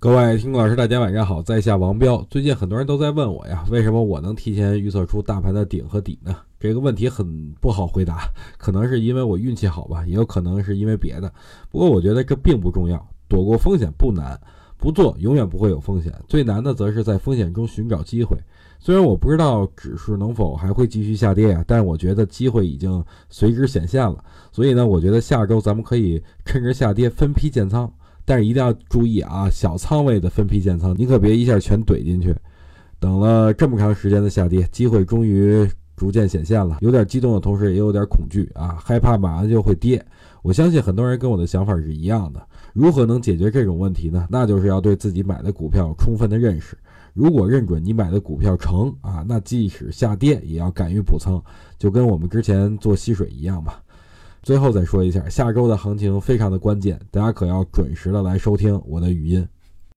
各位听众老师，大家晚上好，在下王彪。最近很多人都在问我呀，为什么我能提前预测出大盘的顶和底呢？这个问题很不好回答，可能是因为我运气好吧，也有可能是因为别的。不过我觉得这并不重要，躲过风险不难，不做永远不会有风险，最难的则是在风险中寻找机会。虽然我不知道指数能否还会继续下跌啊，但我觉得机会已经随之显现了。所以呢，我觉得下周咱们可以趁着下跌分批建仓。但是一定要注意啊，小仓位的分批建仓，你可别一下全怼进去。等了这么长时间的下跌，机会终于逐渐显现了。有点激动的同时，也有点恐惧啊，害怕马上就会跌。我相信很多人跟我的想法是一样的。如何能解决这种问题呢？那就是要对自己买的股票充分的认识。如果认准你买的股票成啊，那即使下跌也要敢于补仓，就跟我们之前做吸水一样吧。最后再说一下，下周的行情非常的关键，大家可要准时的来收听我的语音。